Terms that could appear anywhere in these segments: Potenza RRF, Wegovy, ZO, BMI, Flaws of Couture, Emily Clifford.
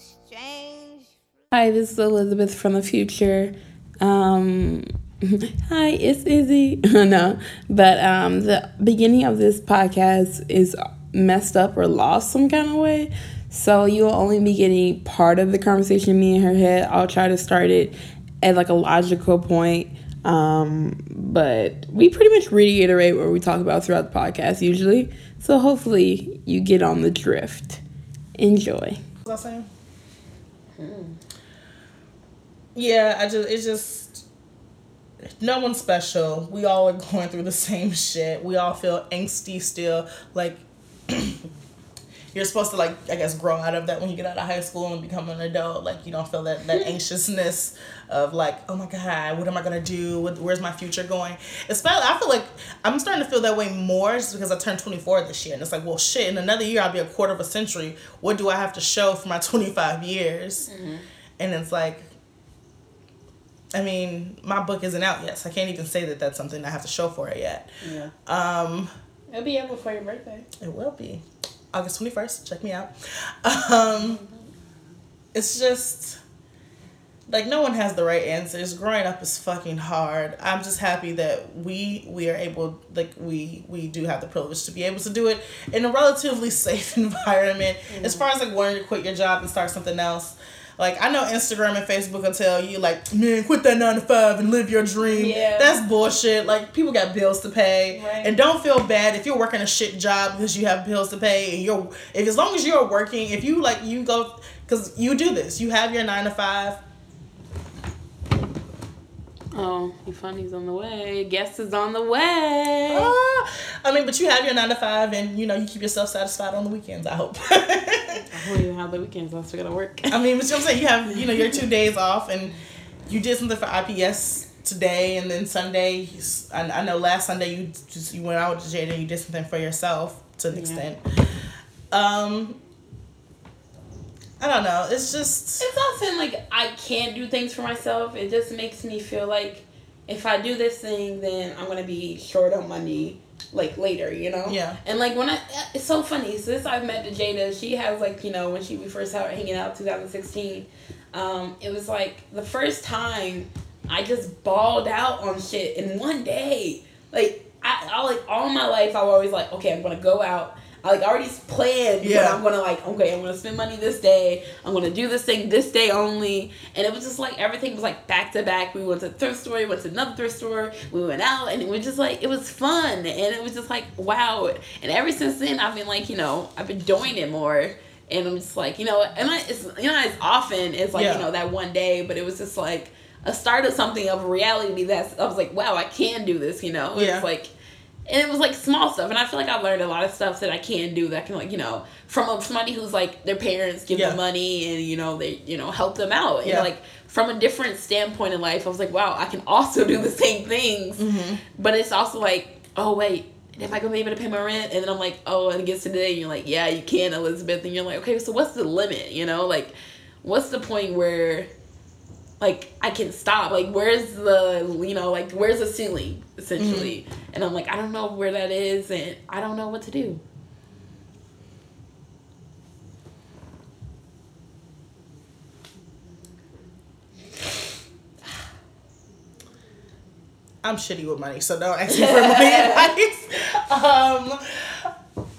exchange. Hi, this is Elizabeth from the future. Hi, it's Izzy. But the beginning of this podcast is messed up or lost some kind of way. So you'll only be getting part of the conversation me and her had. I'll try to start it at like a logical point. But we pretty much reiterate what we talk about throughout the podcast usually. So hopefully you get on the drift. Enjoy. What's that saying? Yeah, it's just no one's special. We all are going through the same shit. We all feel angsty still. Like, you're supposed to, like, I guess, grow out of that when you get out of high school and become an adult. Like, you don't feel that anxiousness of, like, oh, my God, what am I going to do? Where's my future going? Especially, I feel like I'm starting to feel that way more just because I turned 24 this year. And it's like, well, shit, in another year, I'll be a quarter of a century. What do I have to show for my 25 years? Mm-hmm. And it's like, I mean, my book isn't out yet, so I can't even say that that's something I have to show for it yet. Yeah. It'll be out before your birthday. It will be. August 21st, check me out. It's just, like, no one has the right answers. Growing up is fucking hard. I'm just happy that we are able, like, we do have the privilege to be able to do it in a relatively safe environment. Mm-hmm. As far as, like, wanting to quit your job and start something else. Like, I know Instagram and Facebook will tell you, like, man, quit that 9-to-5 and live your dream. Yeah. That's bullshit. Like, people got bills to pay. Right. And don't feel bad if you're working a shit job because you have bills to pay. And you're, if as long as you're working, if you, like, you go, because you do this. You have your 9-to-5. Oh, your funny's on the way. Guest is on the way. But you have your 9-to-5 and, you know, you keep yourself satisfied on the weekends, I hope. I don't even have the weekends. I still gotta work. I mean, but you know what I'm saying? You have, you know, your 2 days off and you did something for IPS today and then Sunday, I know last Sunday you went out with Jada and you did something for yourself to an extent. I don't know. It's just... It's often, like, I can't do things for myself. It just makes me feel like if I do this thing, then I'm going to be short on money, like, later, you know? Yeah. And, like, when I... It's so funny. Since I've met Jada, she has, like, you know, when we first started hanging out in 2016, it was, like, the first time I just balled out on shit in one day. Like, all my life, I was always like, okay, I'm going to go out. I like already planned what I'm gonna like. Okay, I'm gonna spend money this day. I'm gonna do this thing this day only. And it was just like everything was like back to back. We went to a thrift store. We went to another thrift store. We went out, and it was just like it was fun. And it was just like wow. And ever since then, I've been like I've been doing it more. And I'm just like it's often as like that one day, but it was just like a start of something of reality that I was like wow I can do this It's like. And it was, like, small stuff. And I feel like I learned a lot of stuff that I can do that can, like, from somebody who's, like, their parents give them money and, they, help them out. And, like, from a different standpoint in life, I was like, wow, I can also do the same things. Mm-hmm. But it's also like, oh, wait, am I going to be able to pay my rent? And then I'm like, oh, and it gets to today. And you're like, yeah, you can, Elizabeth. And you're like, okay, so what's the limit, Like, what's the point where... Like, I can stop. Like, where's the, where's the ceiling, essentially? Mm-hmm. And I'm like, I don't know where that is, and I don't know what to do. I'm shitty with money, so don't ask me for money advice.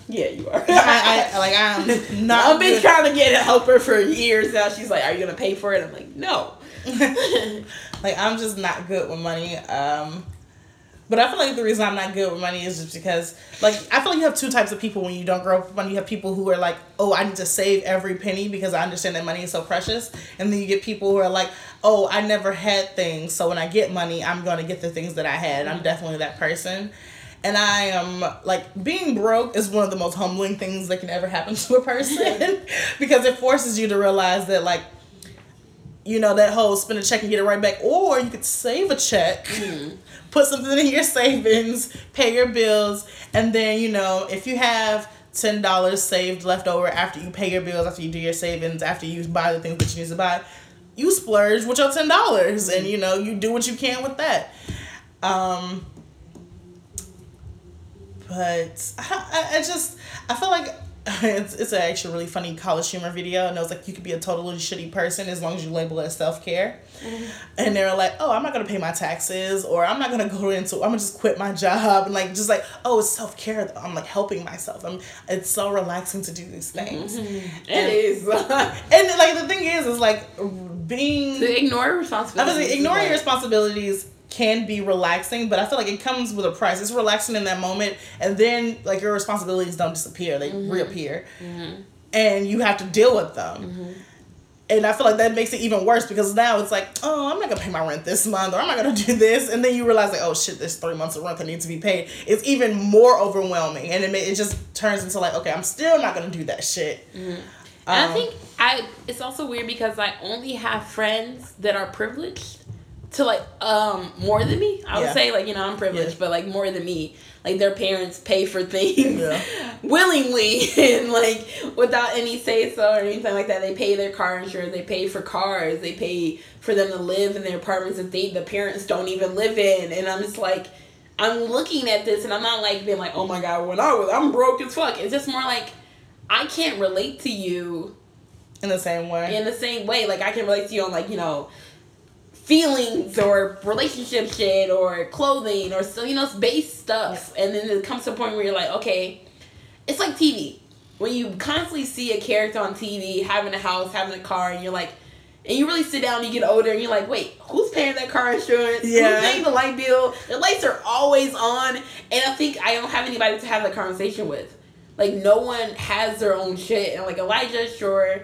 Yeah, you are. I'm not. I've been trying to get a helper for years now. She's like, are you going to pay for it? I'm like, no. Like, I'm just not good with money. But I feel like the reason I'm not good with money is just because, like, I feel like you have two types of people when you don't grow up with money. You have people who are like, oh, I need to save every penny because I understand that money is so precious. And then you get people who are like, oh, I never had things. So when I get money, I'm going to get the things that I had. I'm definitely that person. And I am, like, being broke is one of the most humbling things that can ever happen to a person. Because it forces you to realize that, like, that whole spend a check and get it right back. Or you could save a check, put something in your savings, pay your bills. And then, if you have $10 saved left over after you pay your bills, after you do your savings, after you buy the things that you need to buy, you splurge with your $10. Mm-hmm. And, you do what you can with that. But I feel like it's actually a really funny college humor video, and it was like, you could be a totally shitty person as long as you label it as self-care. Mm-hmm. And they were like, oh, I'm not going to pay my taxes, or I'm not going to go into, I'm going to just quit my job, and like, just like, oh, it's self-care, I'm like helping myself, it's so relaxing to do these things. Mm-hmm. It is. And like, the thing is like, ignore responsibilities. I was like, ignoring your responsibilities can be relaxing, but I feel like it comes with a price. It's relaxing in that moment, and then like, your responsibilities don't disappear, they mm-hmm. reappear. Mm-hmm. And you have to deal with them. Mm-hmm. And I feel like that makes it even worse, because now it's like, oh, I'm not gonna pay my rent this month, or I'm not gonna do this, and then you realize like, oh shit, there's 3 months of rent that needs to be paid. It's even more overwhelming, and it just turns into like, okay, I'm still not gonna do that shit. Mm-hmm. And I think it's also weird because I only have friends that are privileged to like more than me. I would say like, you know, I'm privileged, but like more than me. Like, their parents pay for things willingly, and like without any say so or anything like that. They pay their car insurance, they pay for cars, they pay for them to live in their apartments that the parents don't even live in. And I'm just like, I'm looking at this and I'm not like being like, oh my god, when I'm broke as fuck. It's just more like, I can't relate to you in the same way. Like, I can relate to you on like, you know, feelings or relationship shit or clothing or so, you know, it's base stuff. And then it comes to a point where you're like, okay, it's like TV. When you constantly see a character on TV having a house, having a car, and you're like, and you really sit down and you get older and you're like, wait, who's paying that car insurance? Yeah. Who's paying the light bill? The lights are always on. And I think I don't have anybody to have that conversation with. Like, no one has their own shit. And like, Elijah, sure.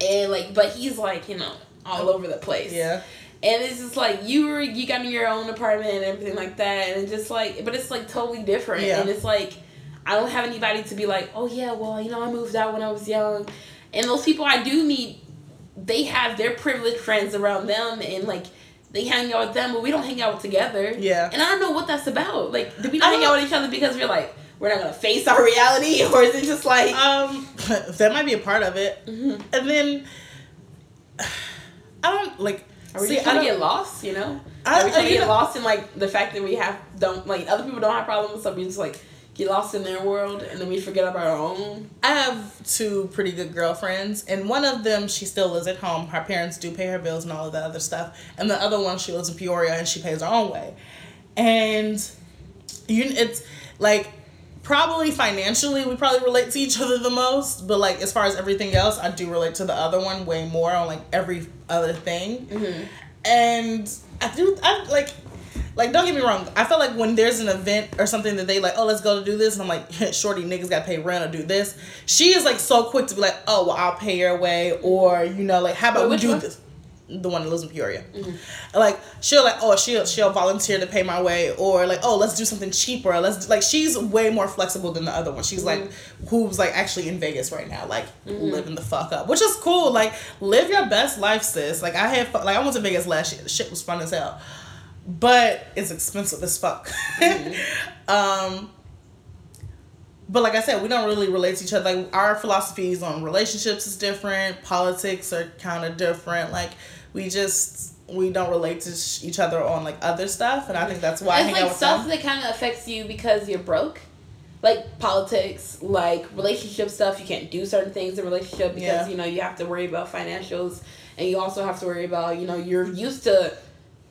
And like, but he's like, you know, all over the place. Yeah. And it's just like, you got in your own apartment and everything like that. And it's just like, but it's like totally different. Yeah. And it's like, I don't have anybody to be like, oh yeah, well, you know, I moved out when I was young. And those people I do meet, they have their privileged friends around them. And like, they hang out with them, but we don't hang out together. Yeah. And I don't know what that's about. Like, do we not hang out with each other because we're like, we're not going to face our reality? Or is it just like... that might be a part of it. Mm-hmm. And then, I don't, like... Are we just trying to get lost, you know? Are we trying to get lost in, like, the fact that other people don't have problems, so we just, like, get lost in their world, and then we forget about our own? I have 2 pretty good girlfriends, and one of them, she still lives at home. Her parents do pay her bills and all of that other stuff. And the other one, she lives in Peoria, and she pays her own way. And it's, like... Probably financially, we probably relate to each other the most, but like, as far as everything else, I do relate to the other one way more on like every other thing. Mm-hmm. And I like don't get me wrong, I feel like when there's an event or something that they like, oh, let's go to do this, and I'm like, shorty, niggas gotta pay rent or do this. She is like so quick to be like, oh, well, I'll pay your way, or you know, like, how about we do this? The one that lives in Peoria. Mm-hmm. Like, she'll like, oh, she'll volunteer to pay my way, or like, oh, let's do something cheaper. Let's like, she's way more flexible than the other one. She's mm-hmm. like, who's like actually in Vegas right now, like mm-hmm. living the fuck up, which is cool. Like, live your best life, sis. Like, I went to Vegas last year. The shit was fun as hell, but it's expensive as fuck. Mm-hmm. But like I said, we don't really relate to each other. Like, our philosophies on relationships is different. Politics are kind of different. Like, we don't relate to each other on like other stuff. And I think that's why I hang out with them. It's like stuff that kind of affects you because you're broke. Like politics, like relationship stuff. You can't do certain things in relationship because, you know, you have to worry about financials. And you also have to worry about, you know, you're used to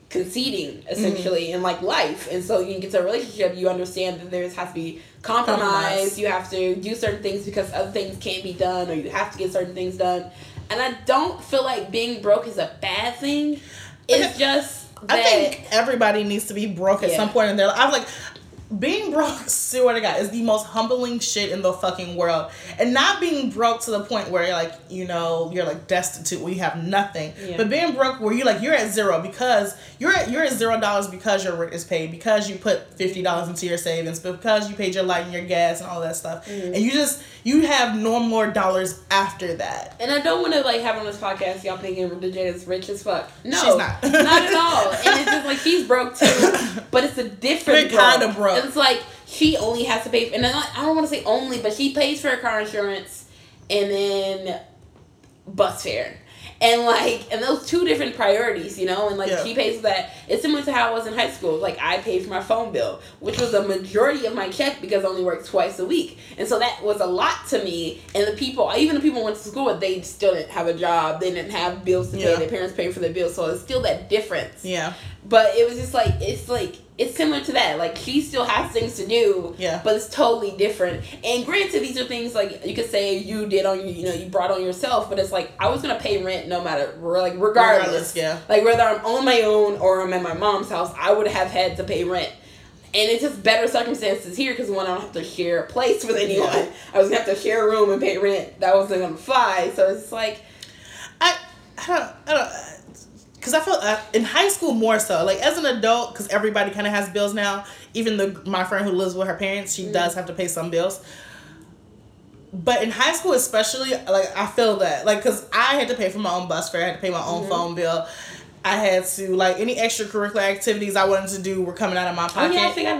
conceding essentially mm-hmm. in like life, and so you get to a relationship, you understand that there has to be compromise. You have to do certain things because other things can't be done, or you have to get certain things done. And I don't feel like being broke is a bad thing. It's just that I think everybody needs to be broke at some point in their life. I'm like, being broke, swear to God, is the most humbling shit in the fucking world. And not being broke to the point where you're like, you know, you're like destitute, where you have nothing. Yeah. But being broke where you're like, you're at zero because you're at $0 because your rent is paid, because you put $50 into your savings, because you paid your light and your gas and all that stuff. Mm-hmm. And you have no more dollars after that. And I don't want to like have on this podcast y'all thinking DJ is rich as fuck. No, she's not. Not at all. And it's just like, she's broke too, but it's a different kind of broke. It's like, she only has to pay for, and I don't want to say only, but she pays for her car insurance and then bus fare. And like, and those two different priorities, you know, and like she pays for that. It's similar to how I was in high school. Like I paid for my phone bill, which was a majority of my check because I only worked twice a week. And so that was a lot to me. And the people, even the people who went to school, they still didn't have a job. They didn't have bills to pay. Their parents paid for their bills. So it's still that difference. Yeah. But it was just like, it's similar to that. Like, she still has things to do, but it's totally different. And granted, these are things, like, you could say you did on, you know, you brought on yourself, but it's like, I was going to pay rent no matter, like, regardless. Yeah. Like, whether I'm on my own or I'm at my mom's house, I would have had to pay rent. And it's just better circumstances here because, one, I don't have to share a place with anyone. Yeah. I was going to have to share a room and pay rent. That wasn't going to fly. So it's like, I don't because I felt in high school more so. Like, as an adult, because everybody kind of has bills now. Even my friend who lives with her parents, she does have to pay some bills. But in high school especially, like, I feel that. Like, because I had to pay for my own bus fare. I had to pay my own phone bill. I had to, like, any extracurricular activities I wanted to do were coming out of my pocket. Oh, yeah, I think I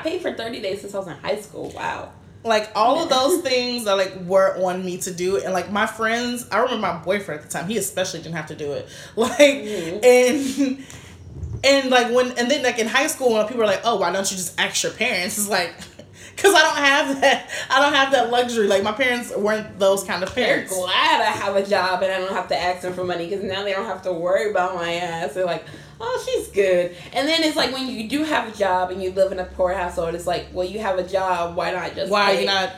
paid for 30 days since I was in high school. Wow. Like, all of those things that, like, were on me to do. And, like, my friends, I remember my boyfriend at the time, he especially didn't have to do it. Like, and like, then, like, in high school, when people are like, oh, why don't you just ask your parents? It's like, because I don't have that. I don't have that luxury. Like, my parents weren't those kind of parents. They're glad I have a job and I don't have to ask them for money because now they don't have to worry about my ass. They're like, oh, she's good. And then it's like when you do have a job and you live in a poor household, it's like, well, you have a job. Why aren't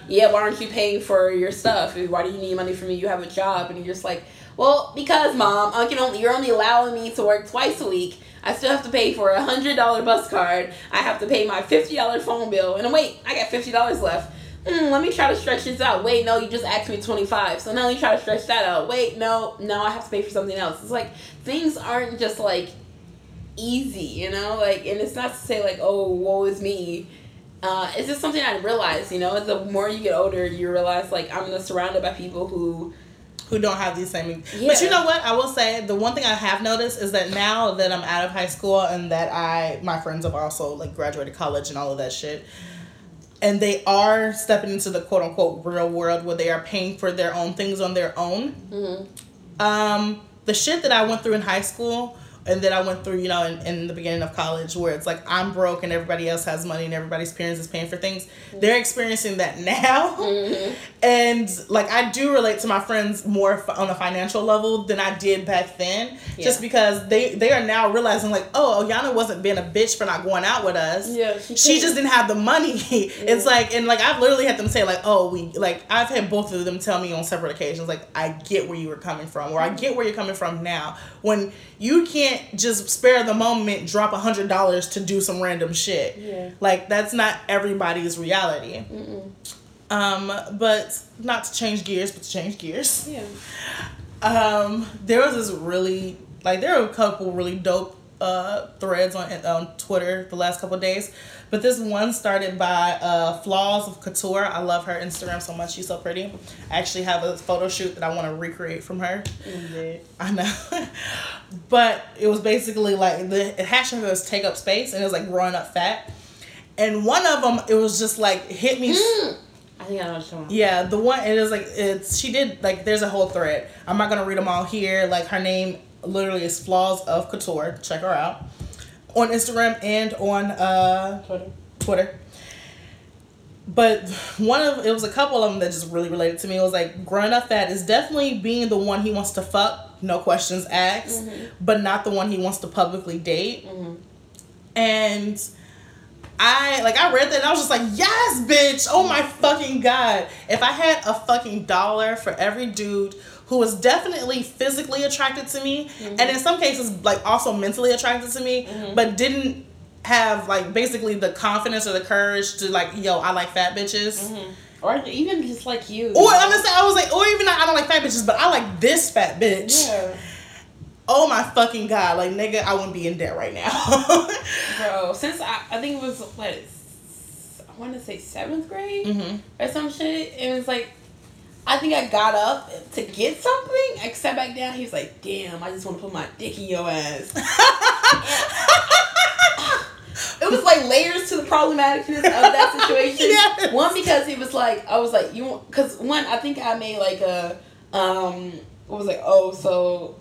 you paying for your stuff? Why do you need money from me? You have a job. And you're just like, well, because, Mom, you're only allowing me to work twice a week. I still have to pay for a $100 bus card. I have to pay my $50 phone bill. And wait, I got $50 left. Let me try to stretch this out. Wait, no, you just asked me $25. So now you try to stretch that out. Wait, no, I have to pay for something else. It's like things aren't just like easy, you know? Like, and it's not to say like, oh, woe is me. It's just something I realized, you know? The more you get older, you realize like I'm surrounded by people who don't have these same... Yeah. But you know what? I will say, the one thing I have noticed is that now that I'm out of high school and that my friends have also, like, graduated college and all of that shit, and they are stepping into the quote-unquote real world where they are paying for their own things on their own. Mm-hmm. The shit that I went through in high school and that I went through, you know, in the beginning of college where it's like I'm broke and everybody else has money and everybody's parents is paying for things. Mm-hmm. They're experiencing that now. Mm-hmm. And, like, I do relate to my friends more on a financial level than I did back then. Yeah. Just because they are now realizing, like, oh, Ayanna wasn't being a bitch for not going out with us. Yeah, she just didn't have the money. Mm-hmm. It's like, and, like, I've literally had them say, like, oh, I've had both of them tell me on separate occasions, like, I get where you were coming from, or I get where you're coming from now. When you can't just spare the moment, drop $100 to do some random shit. Yeah. Like, that's not everybody's reality. Mm-mm. But not to change gears, but to change gears. Yeah. There was this really, like, there were a couple really dope threads on Twitter the last couple of days, but this one started by Flaws of Couture. I love her Instagram so much. She's so pretty. I actually have a photo shoot that I want to recreate from her. Mm-hmm. I know. But it was basically like the hashtag was take up space, and it was like growing up fat. And one of them, it was just like hit me. I think I know what you're talking. Yeah, the one it is like it's she did like there's a whole thread. I'm not gonna read them all here. Like her name literally is Flaws of Couture. Check her out on Instagram and on Twitter. But it was a couple of them that just really related to me. It was like growing up fat is definitely being the one he wants to fuck, no questions asked, but not the one he wants to publicly date. Mm-hmm. And I read that and I was just like, yes, bitch. Oh my fucking God. If I had a fucking dollar for every dude who was definitely physically attracted to me, and in some cases, like, also mentally attracted to me, but didn't have, like, basically the confidence or the courage to, like, yo, I like fat bitches. Mm-hmm. Or even just like you. Or, I'm gonna say, I was like, or even I don't like fat bitches, but I like this fat bitch. Yeah. Oh my fucking God. Like, nigga, I wouldn't be in debt right now. Bro, since I think it was, I want to say 7th grade or some shit, it was like, I think I got up to get something. I sat back down. He was like, damn, I just want to put my dick in your ass. It was like layers to the problematicness of that situation. Yes. One, because he was like, I was like, you want, because one, I think I made like a, was like, oh, so...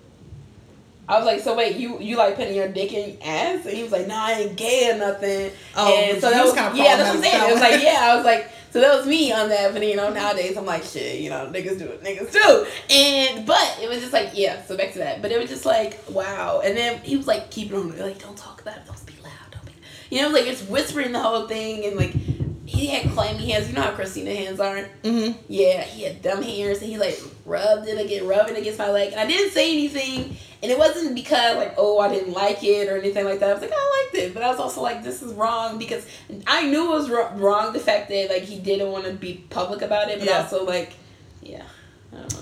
I was like, so wait, you like putting your dick in your ass? And he was like, no, I ain't gay or nothing. Oh, and so that was kind of that was it. It was like, yeah, I was like, so that was me on that. But, you know, nowadays I'm like, shit, you know, niggas do it, niggas do. And, but it was just like, yeah, so back to that. But it was just like, wow. And then he was like, keep it on, like, don't talk about it, don't speak loud, don't be, you know, like it's whispering the whole thing. And like, he had clammy hands. You know how Christina hands are? Mm-hmm. Yeah, he had dumb hairs. And he like rubbed it against my leg. And I didn't say anything. And it wasn't because, like, oh, I didn't like it or anything like that. I was like, I liked it. But I was also like, this is wrong, because I knew it was wrong, the fact that, like, he didn't want to be public about it. But also, like, yeah. I don't know.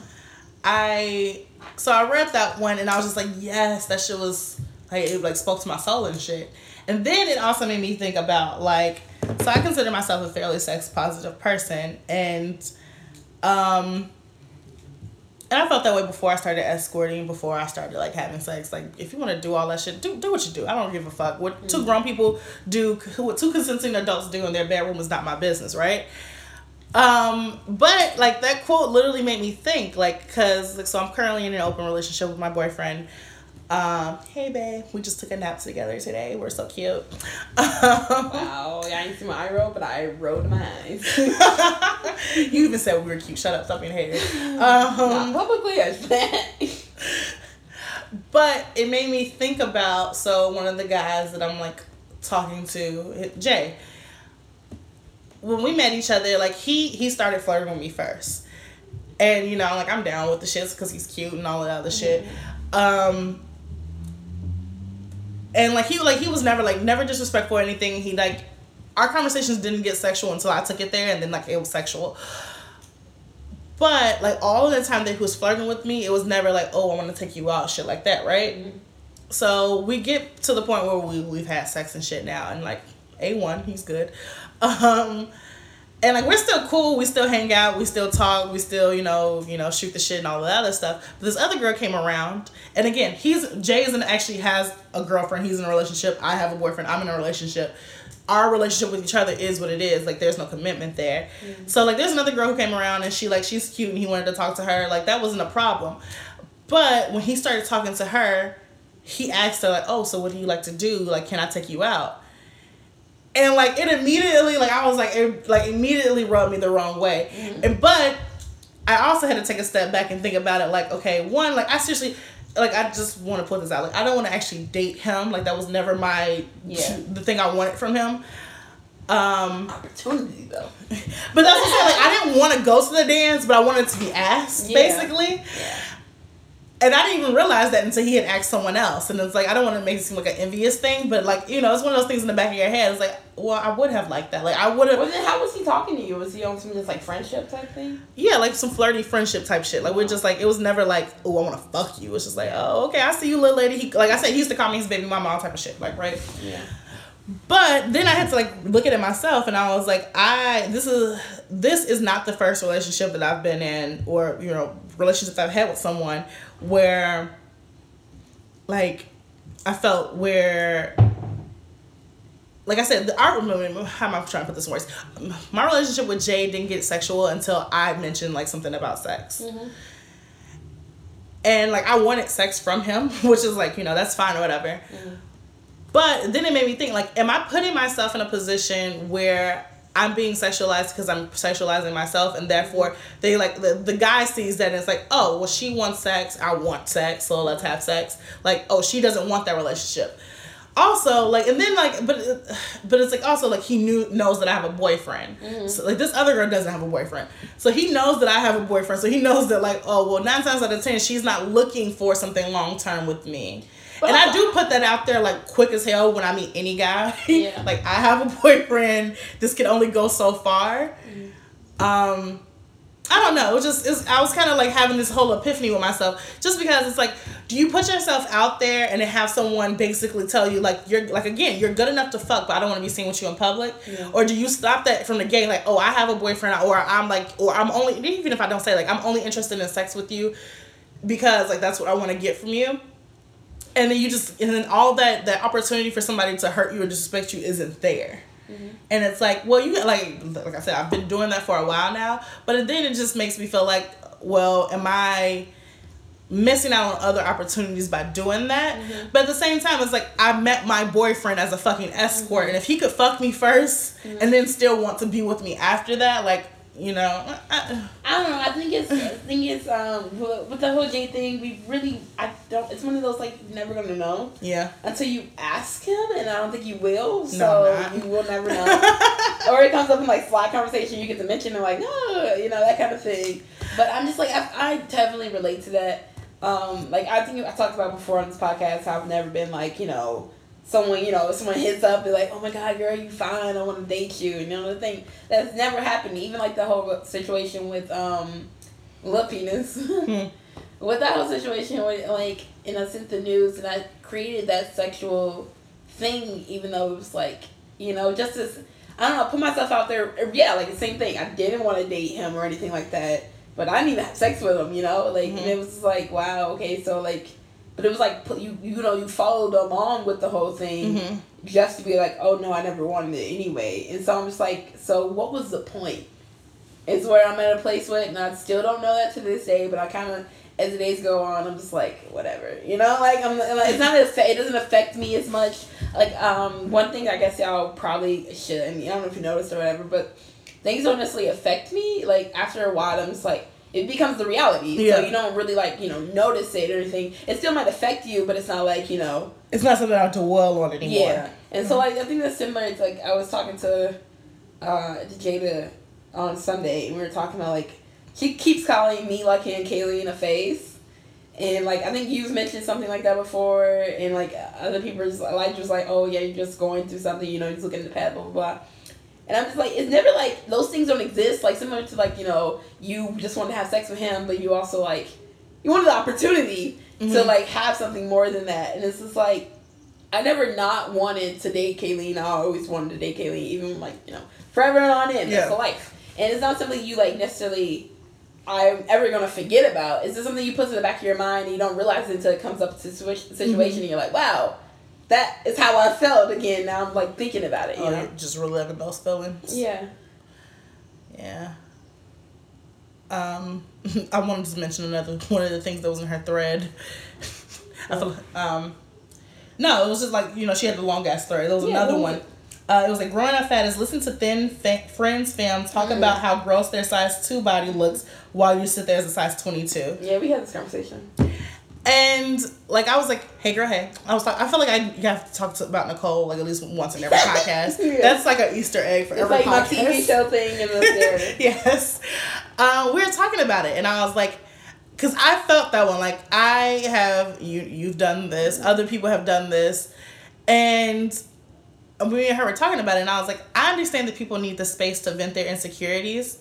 So I read that one, and I was just like, yes, that shit was, like, it, like, spoke to my soul and shit. And then it also made me think about, like, so I consider myself a fairly sex-positive person. And I felt that way before I started escorting, before I started, like, having sex. Like, if you want to do all that shit, do what you do. I don't give a fuck. What two grown people do, what two consenting adults do in their bedroom is not my business, right? But, like, that quote literally made me think, like, because, like, so I'm currently in an open relationship with my boyfriend. Hey, babe. We just took a nap together today. We're so cute. Wow. I didn't see my eye roll, but I rolled my eyes. You even said we were cute. Shut up. Stop being a hater. Not publicly, I said. But it made me think about, so one of the guys that I'm, like, talking to, Jay, when we met each other, like, he started flirting with me first. And, you know, like, I'm down with the shits because he's cute and all of that other shit. And he was never disrespectful or anything. He like our conversations didn't get sexual until I took it there, and then like it was sexual. But like all of the time that he was flirting with me, it was never like, oh, I want to take you out, shit like that, right? Mm-hmm. So we get to the point where we've had sex and shit now, and like A1, he's good. And like we're still cool, we still hang out, we still talk, we still you know shoot the shit and all of that other stuff. But this other girl came around, and again, Jay actually has a girlfriend. He's in a relationship. I have a boyfriend. I'm in a relationship. Our relationship with each other is what it is. Like there's no commitment there. Mm-hmm. So like there's another girl who came around, and she's cute, and he wanted to talk to her. Like that wasn't a problem. But when he started talking to her, he asked her like, oh, so what do you like to do? Like, can I take you out? And, like, it immediately, like, I was, like, it immediately rubbed me the wrong way. Mm-hmm. But I also had to take a step back and think about it, like, okay, one, like, I seriously, like, I just want to put this out. Like, I don't want to actually date him. Like, that was never the thing I wanted from him. Opportunity, though. But that's what I said. Like, I didn't want to go to the dance, but I wanted to be asked, basically. Yeah. And I didn't even realize that until he had asked someone else. And it's like, I don't want to make it seem like an envious thing, but like, you know, it's one of those things in the back of your head. It's like, well, I would have liked that. Like, I would have. Well, then how was he talking to you? Was he on some just like friendship type thing? Yeah, like some flirty friendship type shit. Like, we're just like, it was never like, oh, I want to fuck you. It's just like, oh, okay, I see you, little lady. He, like I said, he used to call me his baby mama, all type of shit. Like, right? Yeah. But then I had to like look at it myself, and I was like, this is not the first relationship that I've been in, or you know, relationships I've had with someone where like I felt where like I said, my relationship with Jay didn't get sexual until I mentioned like something about sex. Mm-hmm. And like I wanted sex from him, which is like, you know, that's fine or whatever. Mm-hmm. But then it made me think, like, am I putting myself in a position where I'm being sexualized because I'm sexualizing myself, and therefore they like the guy sees that and it's like, oh, well, she wants sex, I want sex, so let's have sex. Like, oh, she doesn't want that relationship. Also, like, and then like, but it's like also like he knows that I have a boyfriend. Mm-hmm. So like this other girl doesn't have a boyfriend, so he knows that I have a boyfriend. So he knows that like, oh, well, 9 times out of 10 she's not looking for something long term with me. But and I do put that out there like quick as hell when I meet any guy. Yeah. Like I have a boyfriend. This can only go so far. Mm-hmm. I don't know. I was kind of like having this whole epiphany with myself, just because it's like, do you put yourself out there and then have someone basically tell you like you're like, again, you're good enough to fuck, but I don't want to be seen with you in public? Yeah. Or do you stop that from the gate? Like, oh, I have a boyfriend, or I'm only, even if I don't say like I'm only interested in sex with you because like that's what I want to get from you. And then all that opportunity for somebody to hurt you or disrespect you isn't there. Mm-hmm. And it's like, well, you like I said, I've been doing that for a while now, but then it just makes me feel like, well, am I missing out on other opportunities by doing that. Mm-hmm. But at the same time, it's like I met my boyfriend as a fucking escort, mm-hmm. and if he could fuck me first mm-hmm. and then still want to be with me after that, like, you know, I don't know. I think it's with the whole Jay thing, it's one of those, like, you're never gonna know. Yeah. Until you ask him, and I don't think you will. So you will never know. Or it comes up in like sly conversation, you get to mention and like, no, you know, that kind of thing. But I'm just like, I definitely relate to that. Like, I think I talked about before on this podcast how I've never been like, you know, someone hits up, they're like, oh my god, girl, you fine, I want to date you, you know, the thing that's never happened. Even like the whole situation with Lil Penis, with that whole situation where, like, and I sent the news and I created that sexual thing, even though it was like, you know, just this, I don't know, put myself out there. Yeah, like the same thing, I didn't want to date him or anything like that, but I didn't even have sex with him, you know, like, mm-hmm. and it was like, wow, okay, so like. But it was like, you know, you followed along with the whole thing mm-hmm. just to be like, oh, no, I never wanted it anyway. And so I'm just like, so what was the point? It's where I'm at a place with, and I still don't know that to this day, but I kind of, as the days go on, I'm just like, whatever. You know, like, it's not as, it doesn't affect me as much. Like, one thing I guess y'all probably should, I mean, I don't know if you noticed or whatever, but things don't necessarily affect me. Like, after a while, I'm just like, it becomes the reality. Yeah. So you don't really, like, you know, notice it or anything. It still might affect you, but it's not like, you know. It's not something I have to dwell on anymore. Yeah. And mm-hmm. so, like, I think that's similar. It's like, I was talking to Jada on Sunday, and we were talking about, like, she keeps calling me, Lucky, and Kaylee in a face. And, like, I think you've mentioned something like that before. And, like, other people, Elijah was like, oh, yeah, you're just going through something, you know, just looking at the pad, blah, blah, blah. And I'm just like, it's never like, those things don't exist. Like, similar to, like, you know, you just want to have sex with him, but you also, like, you wanted the opportunity mm-hmm. to, like, have something more than that. And it's just like, I never not wanted to date Kayleen. I always wanted to date Kayleen, even, like, you know, forever and on in. Yeah. That's the life. And it's not something you, like, necessarily, I'm ever going to forget about. It's just something you put to the back of your mind and you don't realize it until it comes up to situation mm-hmm. and you're like, wow. That is how I felt again. Now I'm like thinking about it, you know? Just reliving those feelings. Yeah. Yeah. I wanted to mention another one of the things that was in her thread. I feel like, no, it was just like, you know, she had the long ass thread. There was another one. It was like, growing up fat is listen to thin friends, fam, talk mm-hmm. about how gross their size 2 body looks while you sit there as a size 22. Yeah, we had this conversation. And, like, I was like, hey, girl, hey. I was like, I feel like I have to talk about Nicole, like, at least once in every podcast. Yeah. That's like an Easter egg for it's every podcast. It's like my TV show thing in the Yes. We were talking about it, and I was like, because I felt that one. Like, I have, you've done this. Other people have done this. And me and her were talking about it, and I was like, I understand that people need the space to vent their insecurities.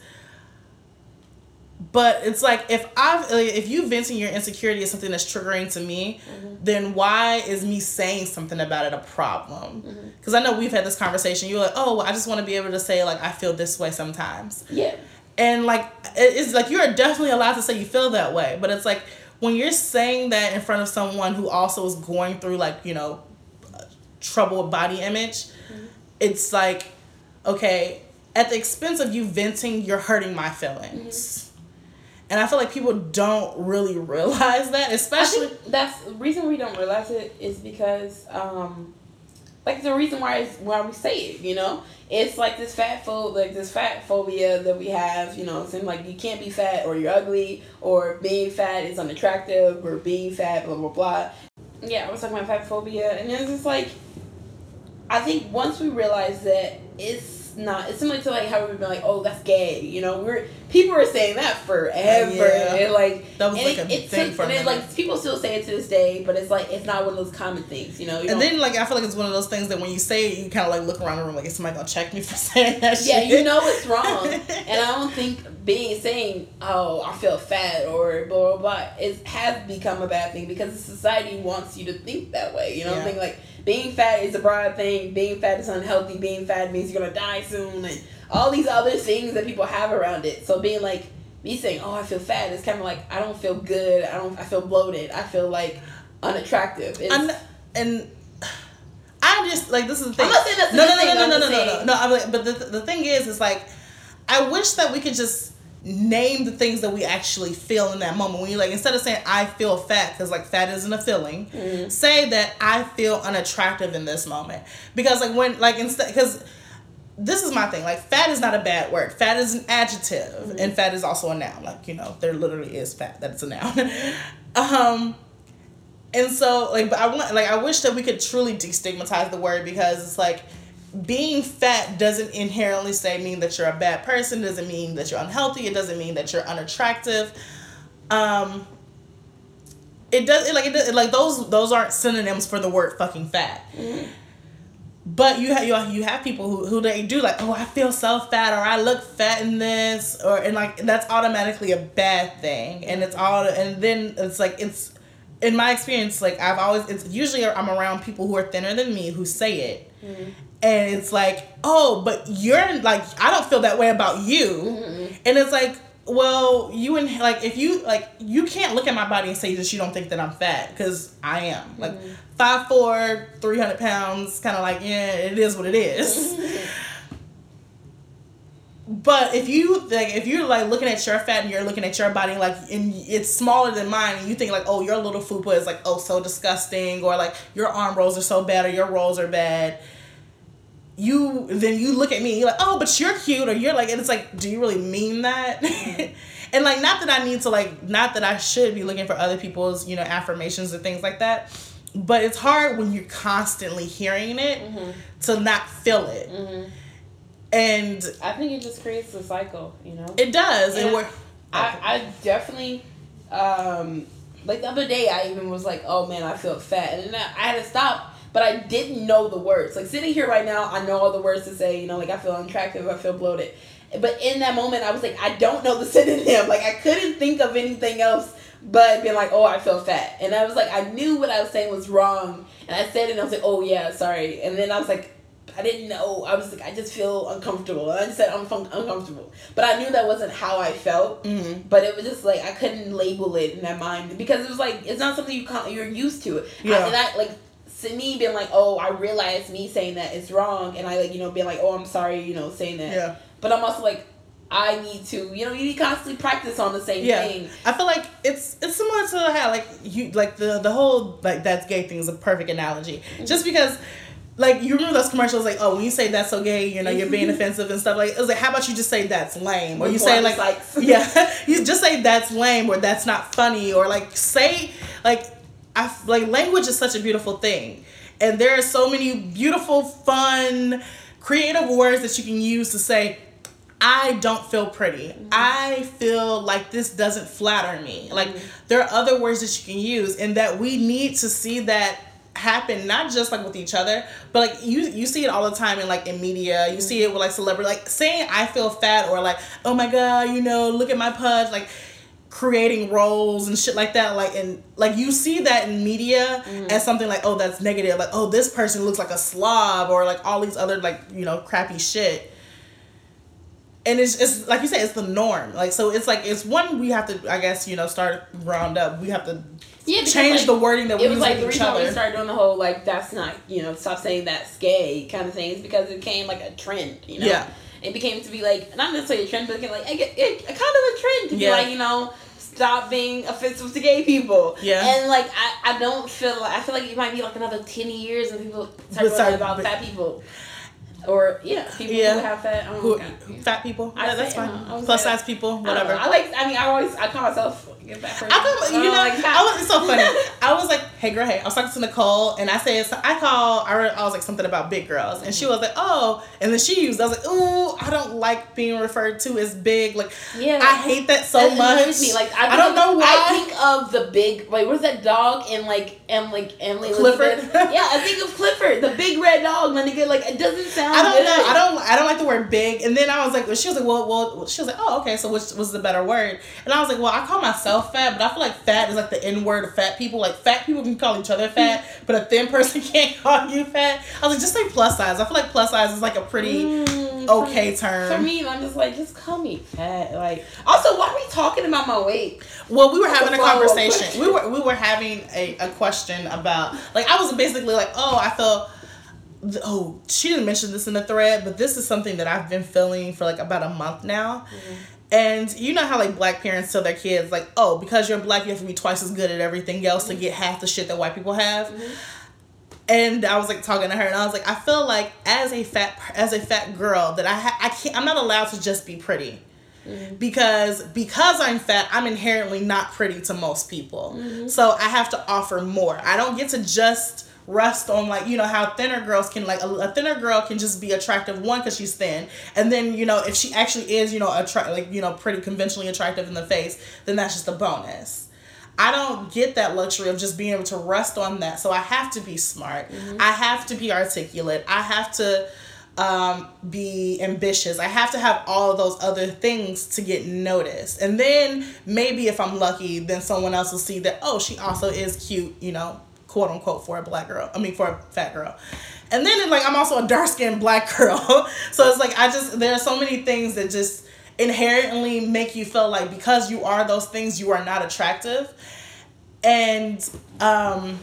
But it's like, if you venting your insecurity is something that's triggering to me, mm-hmm. then why is me saying something about it a problem? Because mm-hmm. I know we've had this conversation. You're like, oh, I just want to be able to say, like, I feel this way sometimes. Yeah. And, like, it's like you are definitely allowed to say you feel that way. But it's like when you're saying that in front of someone who also is going through, like, you know, trouble with body image, mm-hmm. it's like, okay, at the expense of you venting, you're hurting my feelings. Mm-hmm. And I feel like people don't really realize that, especially. I think that's the reason we don't realize it is because, like, the reason why we say it, you know? It's like this fat phobia that we have, you know, it seems like you can't be fat or you're ugly or being fat is unattractive or being fat, blah, blah, blah. Yeah, I was talking about fat phobia. And it's just like, I think once we realize that it's similar to, like, how we've been like, oh, that's gay, you know, people were saying that forever, yeah. And like, that was like a thing for a minute. Like, people still say it to this day, but it's like, it's not one of those common things, you know. And then, like, I feel like it's one of those things that when you say it, you kind of like look around the room like, is somebody gonna check me for saying that shit? Yeah, you know it's wrong. And I don't think saying, oh, I feel fat or blah blah blah, it has become a bad thing because society wants you to think that way, you know. Yeah. Think like, being fat is a broad thing. Being fat is unhealthy. Being fat means you're going to die soon. And all these other things that people have around it. So being like, me saying, oh, I feel fat, is kind of like, I don't feel good. I feel bloated. I feel like unattractive. And I just, like, this is the thing. I'm not saying that's the thing. No. I'm like, but the thing is, it's like, I wish that we could just name the things that we actually feel in that moment. When you, like, instead of saying I feel fat, because like fat isn't a feeling, say that I feel unattractive in this moment. Because like when, like, instead, because this is my thing, like fat is not a bad word. Fat is an adjective, and fat is also a noun. Like, you know, there literally is fat that's a noun. And so like, but I want, like, I wish that we could truly destigmatize the word, because it's like, being fat doesn't inherently mean that you're a bad person. Doesn't mean that you're unhealthy. It doesn't mean that you're unattractive. Those aren't synonyms for the word fucking fat. But you have people who they do like, oh, I feel so fat, or I look fat in this, or, and like that's automatically a bad thing, and it's all, and then it's like, it's, in my experience, like I've always, it's usually I'm around people who are thinner than me who say it. And it's like, oh, but you're like, I don't feel that way about you. And it's like, well, you, and like, if you, like, you can't look at my body and say that you don't think that I'm fat, because I am. Like 5'4", 300 pounds, kind of like, yeah, it is what it is. But if you, like, if you're like looking at your fat and you're looking at your body, like, and it's smaller than mine, and you think like, oh, your little fupa is like, oh, so disgusting, or like your arm rolls are so bad, or your rolls are bad, then you look at me and you're like, oh, but you're cute, or you're like, and it's like, do you really mean that? And like, not that I should be looking for other people's, you know, affirmations and things like that, but it's hard when you're constantly hearing it to not feel it. And I think it just creates a cycle, you know? It does. And I definitely, like the other day, I even was like, oh man, I feel fat. And then I had to stop, but I didn't know the words. Like sitting here right now, I know all the words to say, you know, like I feel unattractive, I feel bloated. But in that moment, I was like, I don't know the synonym. Like I couldn't think of anything else but being like, oh, I feel fat. And I was like, I knew what I was saying was wrong. And I said it and I was like, oh yeah, sorry. And then I was like, I didn't know. I was like, I just feel uncomfortable. I just said I'm uncomfortable. But I knew that wasn't how I felt. But it was just like, I couldn't label it in my mind, because it was like, it's not something you're used to. Yeah. To me being like, oh, I realized me saying that is wrong. And I like, you know, being like, oh, I'm sorry, you know, saying that. Yeah. But I'm also like, I need to, you know, you need to constantly practice on the same thing. I feel like it's similar to how like you, like the whole, like that's gay thing is a perfect analogy. Just because, like, you remember those commercials, like, oh, when you say that's so gay, you know, you're being offensive and stuff. Like, it was like, how about you just say that's lame? Or you say, like yeah, you just say that's lame, or that's not funny, or like, say, like, language is such a beautiful thing. And there are so many beautiful, fun, creative words that you can use to say, I don't feel pretty. I feel like this doesn't flatter me. Like, there are other words that you can use, and that we need to see that happen, not just like with each other, but like you see it all the time in like in media. You see it with like celebrity, like saying I feel fat, or like, oh my god, you know, look at my pudge, like creating roles and shit like that. Like, and like you see that in media as something like, oh, that's negative, like, oh, this person looks like a slob, or like all these other, like, you know, crappy shit. And it's like you said, it's the norm. Like, so it's like, it's one we have to, I guess, you know, start ground up. We have to change like, the wording that we use with each other. It was like the reason we started doing the whole, like, that's not, you know, stop saying that's gay kind of thing. It's because it became like a trend, you know? Yeah. It became to be like, not necessarily a trend, but it became like, it kind of a trend to be like, you know, stop being offensive to gay people. Yeah. And like, I don't feel, I feel like it might be like another 10 years and people start about fat people. Or people who have fat, fat people. Yeah, that's fine. Plus size people, whatever. I call myself get fat person. It's so funny. I was like, hey girl, hey. I was talking to Nicole, and I said, so I was like something about big girls, and she was like, oh, and then I was like, ooh, I don't like being referred to as big. Like, I hate that so much. Me. Like, I don't know why. I think of the big. Wait, what is that dog? And like Emily Clifford. Yeah, I think of Clifford, the big red dog. My nigga, like it doesn't sound. I don't know. I don't like the word big. And then I was like, she was like, well, she was like, oh, okay. So which was the better word? And I was like, well, I call myself fat, but I feel like fat is like the N word of fat people. Like fat people can call each other fat, but a thin person can't call you fat. I was like, just say plus size. I feel like plus size is like a pretty okay term. For me, I'm just like, just call me fat. Like, also, why are we talking about my weight? Well, we were having a conversation. We were having a question about, like, I was basically like, oh, I feel. Oh, she didn't mention this in the thread, but this is something that I've been feeling for like about a month now. And you know how, like, black parents tell their kids, like, oh, because you're black, you have to be twice as good at everything else to get half the shit that white people have. Mm-hmm. And I was, like, talking to her, and I was like, I feel like as a fat girl that I'm not allowed to just be pretty. Mm-hmm. Because I'm fat, I'm inherently not pretty to most people. Mm-hmm. So I have to offer more. I don't get to just rest on, like, you know, how thinner girls can, like, a thinner girl can just be attractive, one, because she's thin, and then, you know, if she actually is, you know, pretty conventionally attractive in the face, then that's just a bonus. I don't get that luxury of just being able to rest on that, so I have to be smart. Mm-hmm. I have to be articulate. I have to be ambitious. I have to have all of those other things to get noticed. And then maybe if I'm lucky, then someone else will see that, oh, she also is cute, you know, quote unquote, for a fat girl. And then it's like, I'm also a dark skinned black girl. So it's like, there are so many things that just inherently make you feel like because you are those things, you are not attractive. And, cause I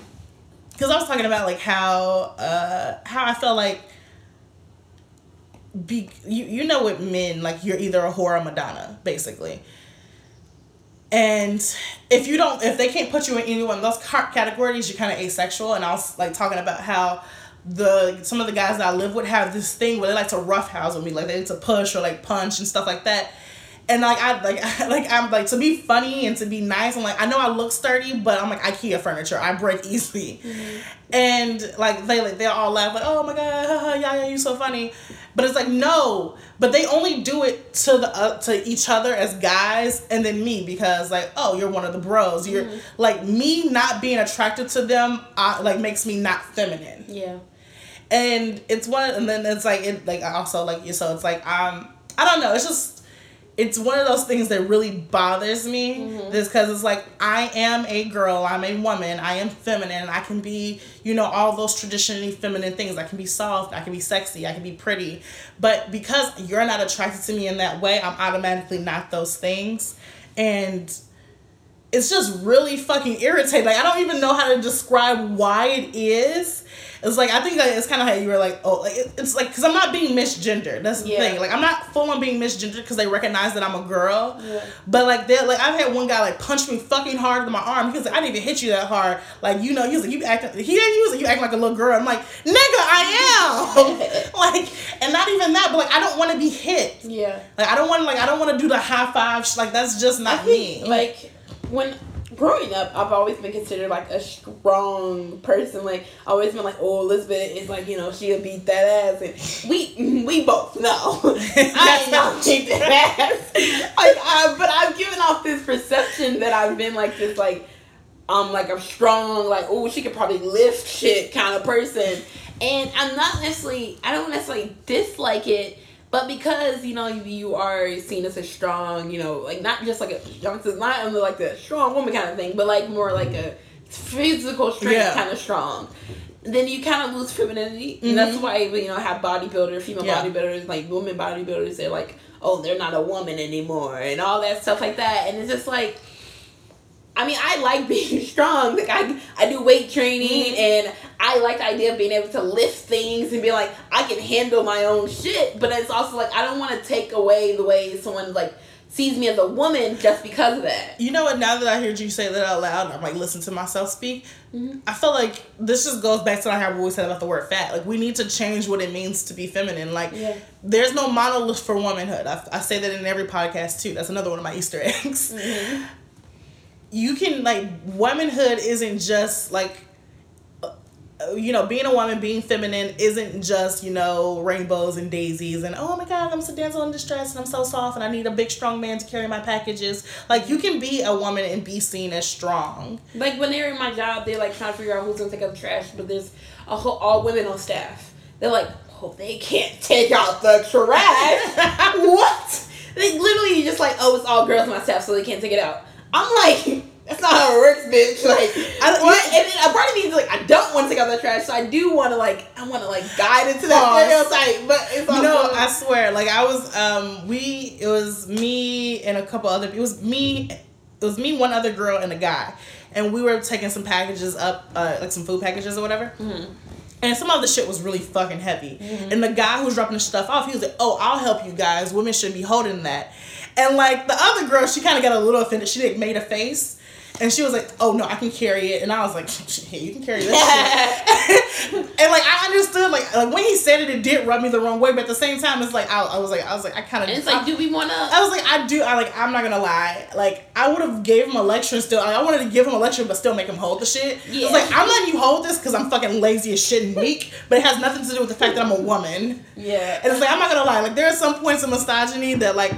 was talking about like how I felt like, you know, with men, like, you're either a whore or Madonna, basically. And if they can't put you in any one of those categories, you're kind of asexual. And I was like talking about how some of the guys that I live with have this thing where they like to roughhouse with me, like they like to push or like punch and stuff like that. And like I'm like, to be funny and to be nice, I'm like, I know I look sturdy, but I'm like IKEA furniture. I break easily. Mm-hmm. And like they all laugh like, oh my god, haha, yeah, you so funny. But it's like, no, but they only do it to to each other as guys, and then me, because like, oh, you're one of the bros. You're mm-hmm. like, me not being attracted to them, like, makes me not feminine. Yeah. And it's I don't know. It's just. It's one of those things that really bothers me. Mm-hmm. This, because it's like, I am a girl, I'm a woman, I am feminine, I can be, you know, all those traditionally feminine things. I can be soft, I can be sexy, I can be pretty. But because you're not attracted to me in that way, I'm automatically not those things. And it's just really fucking irritating. Like, I don't even know how to describe why it is. It's like, I think that it's kind of how you were like, oh, like, it's like, because I'm not being misgendered. That's the thing. Like, I'm not full on being misgendered because they recognize that I'm a girl. Yeah. But like, I've had one guy like punch me fucking hard in my arm. He was like, I didn't even hit you that hard. Like, you know, he was like, you act like a little girl. I'm like, nigga, I am. Like, and not even that, but like, I don't want to be hit. Yeah. Like, I don't want to do the high five. Like, that's just not me. Like, when growing up, I've always been considered like a strong person. Like, I've always been like, oh, Elizabeth is like, you know, she'll beat that ass. And we both know I don't beat that ass. But I've given off this perception that I've been like this, like a strong, like, oh, she could probably lift shit kind of person. And I don't necessarily dislike it. But because, you know, you are seen as a strong, you know, like, not just like a Johnson's, not only like a strong woman kind of thing, but like more like a physical strength kind of strong, then you kind of lose femininity. Mm-hmm. And that's why, you know, have bodybuilders, female bodybuilders, like women bodybuilders, they're like, oh, they're not a woman anymore and all that stuff like that. And it's just like, I mean, I like being strong. Like, I do weight training, and I like the idea of being able to lift things and be like, I can handle my own shit. But it's also like, I don't want to take away the way someone like sees me as a woman just because of that. You know what? Now that I heard you say that out loud, I'm like, listen to myself speak. Mm-hmm. I feel like this just goes back to what I have always said about the word fat. Like, we need to change what it means to be feminine. Like, there's no monolith for womanhood. I say that in every podcast too. That's another one of my Easter eggs. Mm-hmm. You can, like, womanhood isn't just, like, you know, being a woman, being feminine isn't just, you know, rainbows and daisies and, oh, my God, I'm so damsel in distress and I'm so soft and I need a big, strong man to carry my packages. Like, you can be a woman and be seen as strong. Like, when they're in my job, they're, like, trying to figure out who's going to take up trash, but there's all women on staff. They're like, oh, they can't take out the trash. What? They literally just like, oh, it's all girls on my staff, so they can't take it out. I'm like, that's not how it works, bitch. Like, and then a part of me is like, I don't want to take out the trash, so I do want to like, guide into that stereotype. But it's all, you know, I swear, like, I was, it was me and a couple other, it was me, one other girl, and a guy, and we were taking some packages up, like some food packages or whatever. Mm-hmm. And some of the shit was really fucking heavy. Mm-hmm. And the guy who was dropping the stuff off, he was like, oh, I'll help you guys. Women should be holding that. And like the other girl, she kind of got a little offended. She like made a face. And she was like, oh, no, I can carry it. And I was like, hey, you can carry this shit. And, like, I understood, like, when he said it, it did rub me the wrong way. But at the same time, it's like, I was like, I kind of. And it's like, do we want to? I was like, I do. I'm not going to lie. Like, I would have gave him a lecture and still. Like, I wanted to give him a lecture, but still make him hold the shit. Yeah. I was like, I'm letting you hold this because I'm fucking lazy as shit and weak. But it has nothing to do with the fact that I'm a woman. Yeah. And it's like, I'm not going to lie. Like, there are some points of misogyny that, like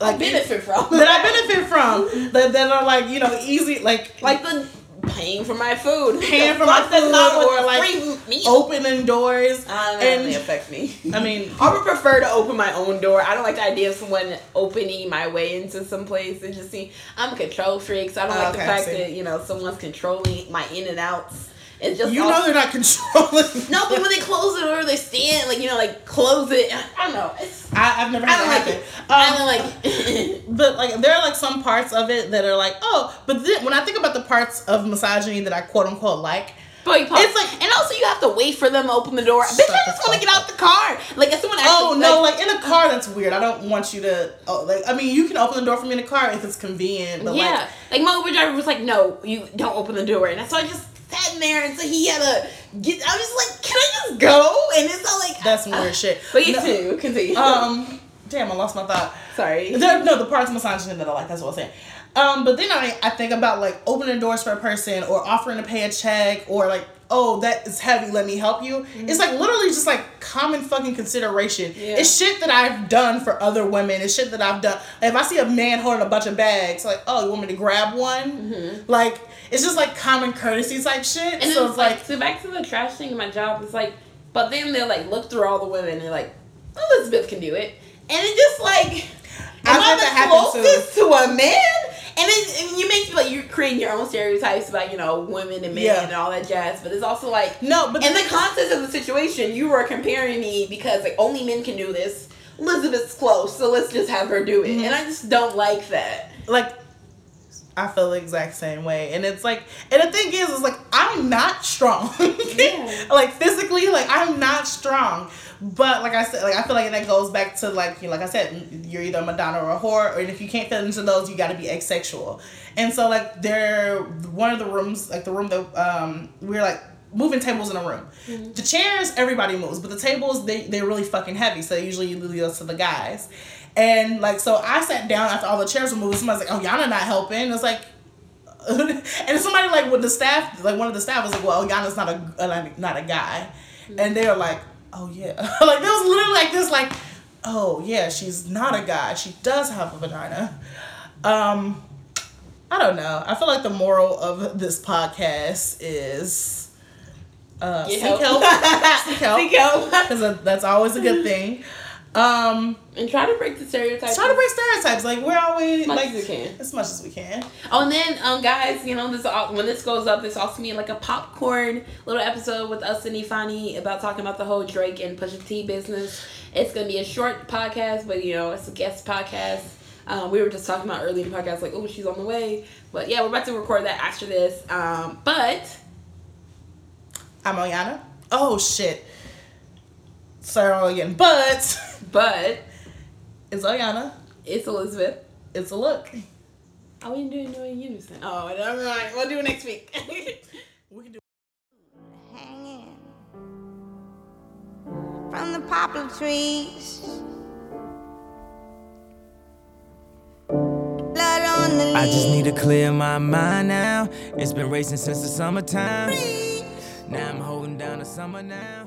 I benefit from that are like, you know, easy, like the paying for my food, or like opening doors. And it affects me. I mean, I would prefer to open my own door. I don't like the idea of someone opening my way into some place. It just seems I'm a control freak, so I don't like the fact that, you know, someone's controlling my in and outs. It's just know they're not controlling. No, but when they close the door, they stand like close it. I don't know. I've never had that happen. But like there are like some parts of it that are like, oh, but then when I think about the parts of misogyny that I quote unquote like. It's like, and also you have to wait for them to open the door. Bitch, I just want to get out the car. Like if someone actually, like in a car, that's weird. I don't want you to. I mean, you can open the door for me in a car if it's convenient. But yeah, like my Uber driver was like, no, you don't open the door, and so I just sat in there, and so he had to get. I was just like, can I just go? And it's all like that's weird shit. But you too, continue. Damn, I lost my thought. Sorry. The parts of misogyny that I like. That's what I'm saying. But then I think about like opening doors for a person or offering to pay a check or like, oh, that is heavy, let me help you. Mm-hmm. It's like literally just like common fucking consideration. Yeah. It's shit that I've done for other women. It's shit that I've done. Like, if I see a man holding a bunch of bags, like, oh, you want me to grab one? Mm-hmm. Like, it's just like common courtesy type shit. And so it's like so back to the trash thing in my job, it's like, but then they'll like look through all the women and they're like, Elizabeth can do it. And it's just like, am I the closest to a man? And it you make like you're creating your own stereotypes about, you know, women and men and all that jazz, but it's also like no, but in the context of the situation, you were comparing me because like only men can do this. Elizabeth's close, so let's just have her do it. Mm-hmm. And I just don't like that. Like I feel the exact same way. And it's like, and the thing is like I'm not strong. Yeah. Like physically, like I'm not strong. But like I said, like I feel like that goes back to like, you know, like I said, you're either a Madonna or a whore, or if you can't fit into those, you got to be asexual. And so like there, one of the rooms, like the room that we were like moving tables in a room. Mm-hmm. The chairs, everybody moves, but the tables they're really fucking heavy. So usually you leave those to the guys. And like so, I sat down after all the chairs were moved. Somebody's like, "Oh, Yana not helping." It's like. And somebody like with the staff, like one of the staff was like, "Well, Yana's not a guy," mm-hmm. And they were like. Oh yeah, like there was literally like this, like, oh yeah, she's not a guy. She does have a vagina. I don't know. I feel like the moral of this podcast is seek help, because that's always a good thing. And try to break the stereotypes. Like we're always as much as we can. Oh, and then guys, you know this when this goes up, this also means like a popcorn little episode with us and Ifani about talking about the whole Drake and Pusha T business. It's gonna be a short podcast, but you know it's a guest podcast. We were just talking about earlier in the podcast, like oh she's on the way, but yeah we're about to record that after this. But I'm Oyana. Oh shit. Sorry again, but it's Oyana, it's Elizabeth, it's a look. I wouldn't do it in unison. Oh, never mind. We'll do it next week. We can do hanging from the poplar trees, blood on the leaves. I just need to clear my mind now. It's been racing since the summertime. Now I'm holding down the summer now.